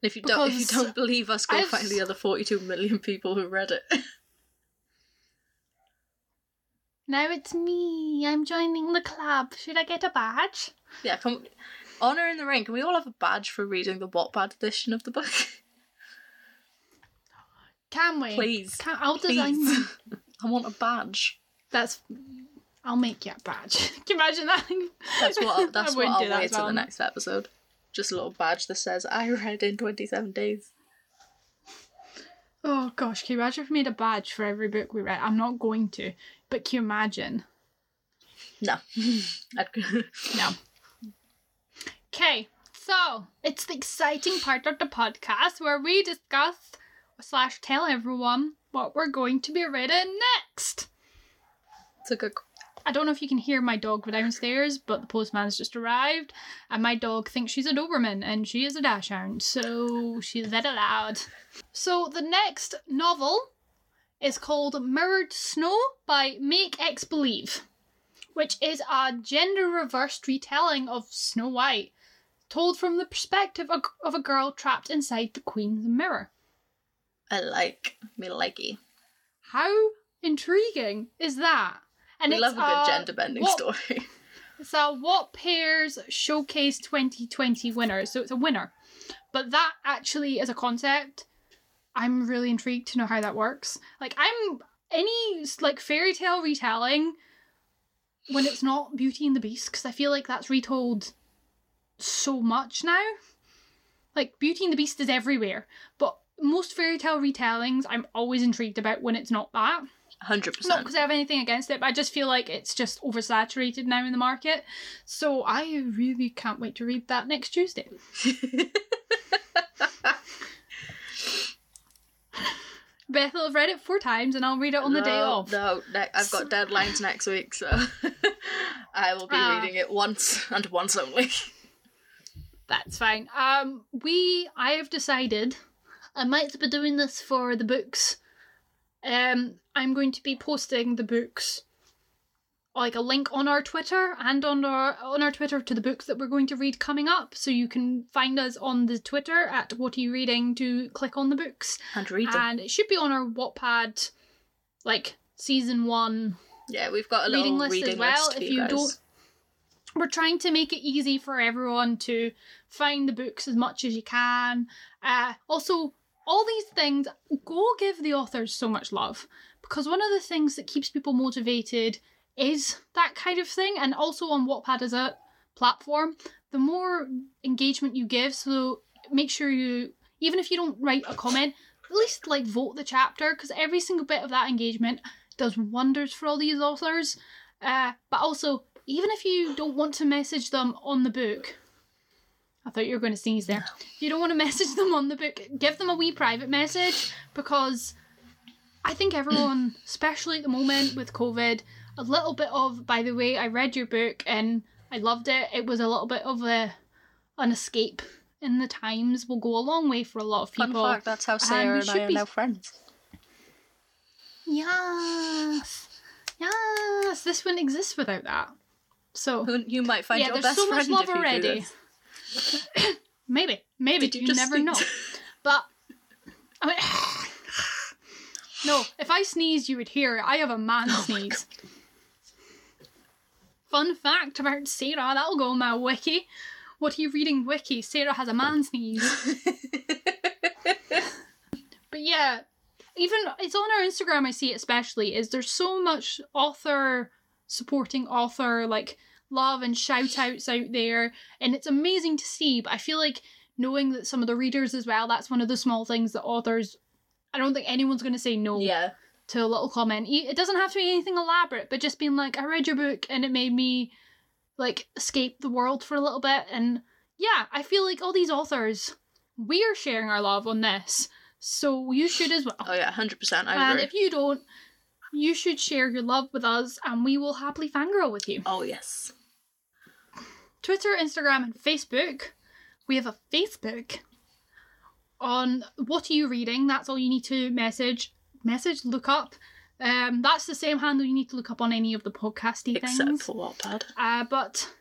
If you don't believe us, go find the other 42 million people who read it. Now it's me. I'm joining the club. Should I get a badge? Yeah, Honor in the Rain. Can we all have a badge for reading the Wattpad edition of the book? Can we? Please. I'll design one. I want a badge. I'll make you a badge. Can you imagine that? That's what I'll wait to the next episode. Just a little badge that says, I read in 27 days. Oh gosh, can you imagine if we made a badge for every book we read? I'm not going to, but can you imagine? No. No. Okay, so it's the exciting part of the podcast where we discuss / tell everyone what we're going to be reading next. It's a good... I don't know if you can hear my dog go downstairs, but the postman's just arrived, and my dog thinks she's a Doberman, and she is a dachshund, so she's very loud. So the next novel is called Mirrored Snow by Make X Believe, which is a gender-reversed retelling of Snow White, told from the perspective of a girl trapped inside the Queen's mirror. I like. Me likey. How intriguing is that? And we love a good gender-bending story. It's a What Pairs Showcase 2020 winner, so it's a winner. But that actually is a concept. I'm really intrigued to know how that works. Like, I'm any like fairy tale retelling when it's not Beauty and the Beast, because I feel like that's retold so much now. Like, Beauty and the Beast is everywhere, but most fairy tale retellings I'm always intrigued about when it's not that. 100%. Not because I have anything against it, but I just feel like it's just oversaturated now in the market. So I really can't wait to read that next Tuesday. Beth will have read it 4 times and I'll read it on the day off. No, I've got deadlines next week, so I will be reading it once and once only. That's fine. I have decided I might be doing this for the books. I'm going to be posting the books, like a link on our Twitter and on our Twitter to the books that we're going to read coming up. So you can find us on the Twitter at Wattie Reading to click on the books and read them. And it should be on our Wattpad, like season 1. Yeah, we've got a little reading list as well. If you guys don't, we're trying to make it easy for everyone to find the books as much as you can. Also, all these things, go give the authors so much love, because one of the things that keeps people motivated is that kind of thing. And also on Wattpad as a platform, the more engagement you give, so make sure you, even if you don't write a comment, at least like vote the chapter, because every single bit of that engagement does wonders for all these authors. But also, even if you don't want to message them on the book... I thought you were going to sneeze there. If you don't want to message them on the book, give them a wee private message, because I think everyone, especially at the moment with COVID, a little bit of, by the way, I read your book and I loved it. It was a little bit of an escape in the times will go a long way for a lot of people. Fun fact, that's how Sarah and I are now friends. Yes. Yes. This wouldn't exist without that. So you might find your best friend if you do this. Yeah, there's so much love already. Maybe you never know. But I mean, no, if I sneezed you would hear it. I have a man sneeze. Fun fact about Sarah, that'll go on my wiki. What are you reading wiki? Sarah has a man sneeze. But yeah, even it's on our Instagram, I see it especially, is there's so much author supporting author like love and shout outs out there, and it's amazing to see. But I feel like knowing that some of the readers as well, that's one of the small things that authors, I don't think anyone's going to say no to a little comment. It doesn't have to be anything elaborate, but just being like, I read your book and it made me like escape the world for a little bit. And yeah, I feel like all these authors, we're sharing our love on this, so you should as well. Oh yeah, 100%. I agree. And if you don't, you should share your love with us and we will happily fangirl with you. Oh, yes. Twitter, Instagram and Facebook. We have a Facebook on What Are You Reading. That's all you need to message, look up. That's the same handle you need to look up on any of the podcasty things. Except for Wattpad. But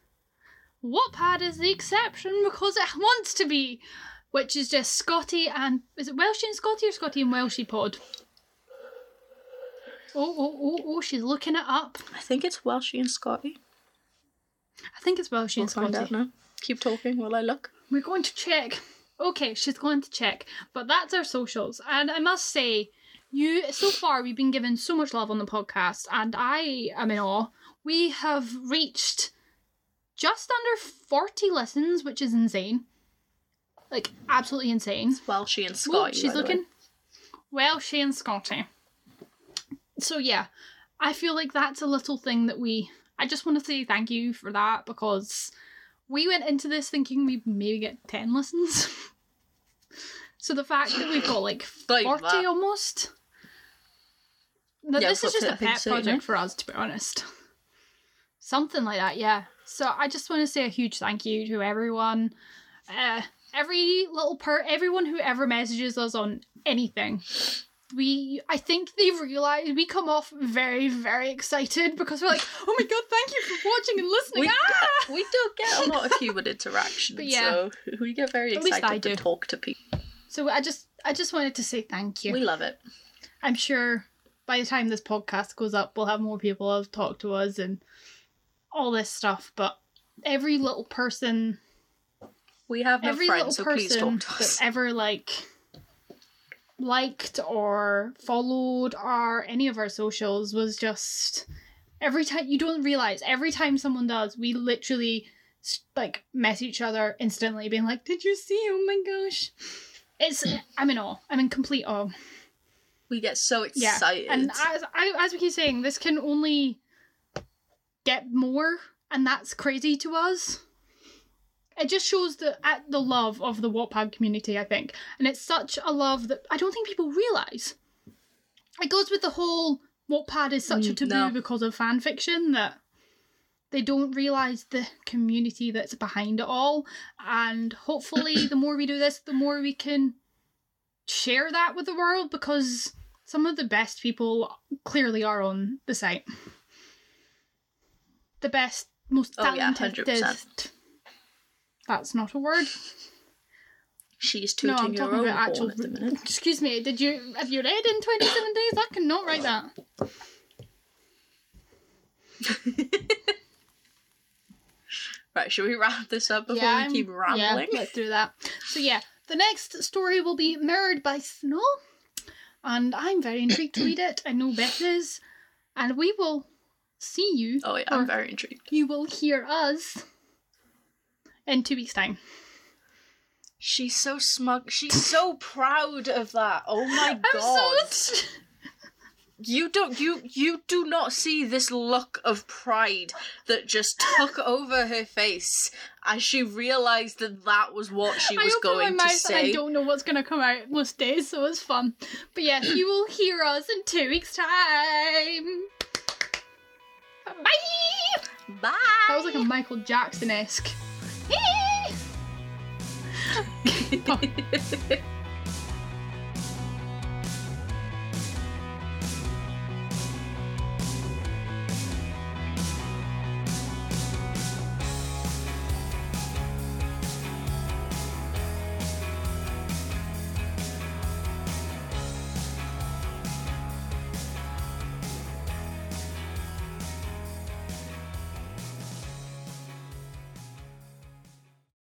Wattpad is the exception because it wants to be, which is just Scotty and... Is it Welshie and Scotty or Scotty and Welshie pod? Oh, she's looking it up. I think it's Welshie and Scotty. We'll find out now. Keep talking while I look. We're going to check. Okay, she's going to check. But that's our socials. And I must say, so far we've been given so much love on the podcast, and I am in awe. We have reached just under 40 listens, which is insane. Like, absolutely insane. It's Welshie and Scotty. Oh, she's looking. Welshie and Scotty. So yeah, I feel like that's a little thing that I just want to say thank you for that, because we went into this thinking we'd maybe get 10 listens. So the fact that we've got like 40 almost. This is just a pet project for us, to be honest. Something like that, yeah. So I just want to say a huge thank you to everyone. Everyone who ever messages us on anything. I think they've realised we come off very, very excited because we're like, oh my god, thank you for watching and listening. We do get a lot of human interaction, so we get very excited to talk to people. So I just wanted to say thank you. We love it. I'm sure by the time this podcast goes up, we'll have more people who have talked to us and all this stuff, but every little person... We have no friends, so please talk to us. Ever, like... liked or followed or any of our socials was just every time, you don't realize, every time someone does, we literally like mess each other instantly being like, did you see? Oh my gosh. It's, I'm in awe. I'm in complete awe. We get so excited. Yeah. And as we keep saying, this can only get more, and that's crazy to us. It just shows the love of the Wattpad community, I think. And it's such a love that I don't think people realise. It goes with the whole Wattpad is such a taboo because of fan fiction that they don't realise the community that's behind it all. And hopefully the more we do this, the more we can share that with the world, because some of the best people clearly are on the site. The best, most talented. Oh, yeah, 100%. That's not a word. She's tooting your own horn at the minute. Excuse me, have you read In 27 Days? I cannot write that. Right, should we wrap this up before we keep rambling? Yeah, let's do that. So yeah, the next story will be Mirrored by Snow, and I'm very intrigued to read it. I know Beth is, and we will see you. Oh yeah, I'm very intrigued. You will hear us in 2 weeks' time. She's so smug. She's so proud of that. Oh my god. You do not see this look of pride that just took over her face as she realised that was what she was going to say. I don't know what's going to come out most days, so it's fun. But yeah, you will hear us in 2 weeks' time. Bye! Bye! That was like a Michael Jackson-esque. Oh.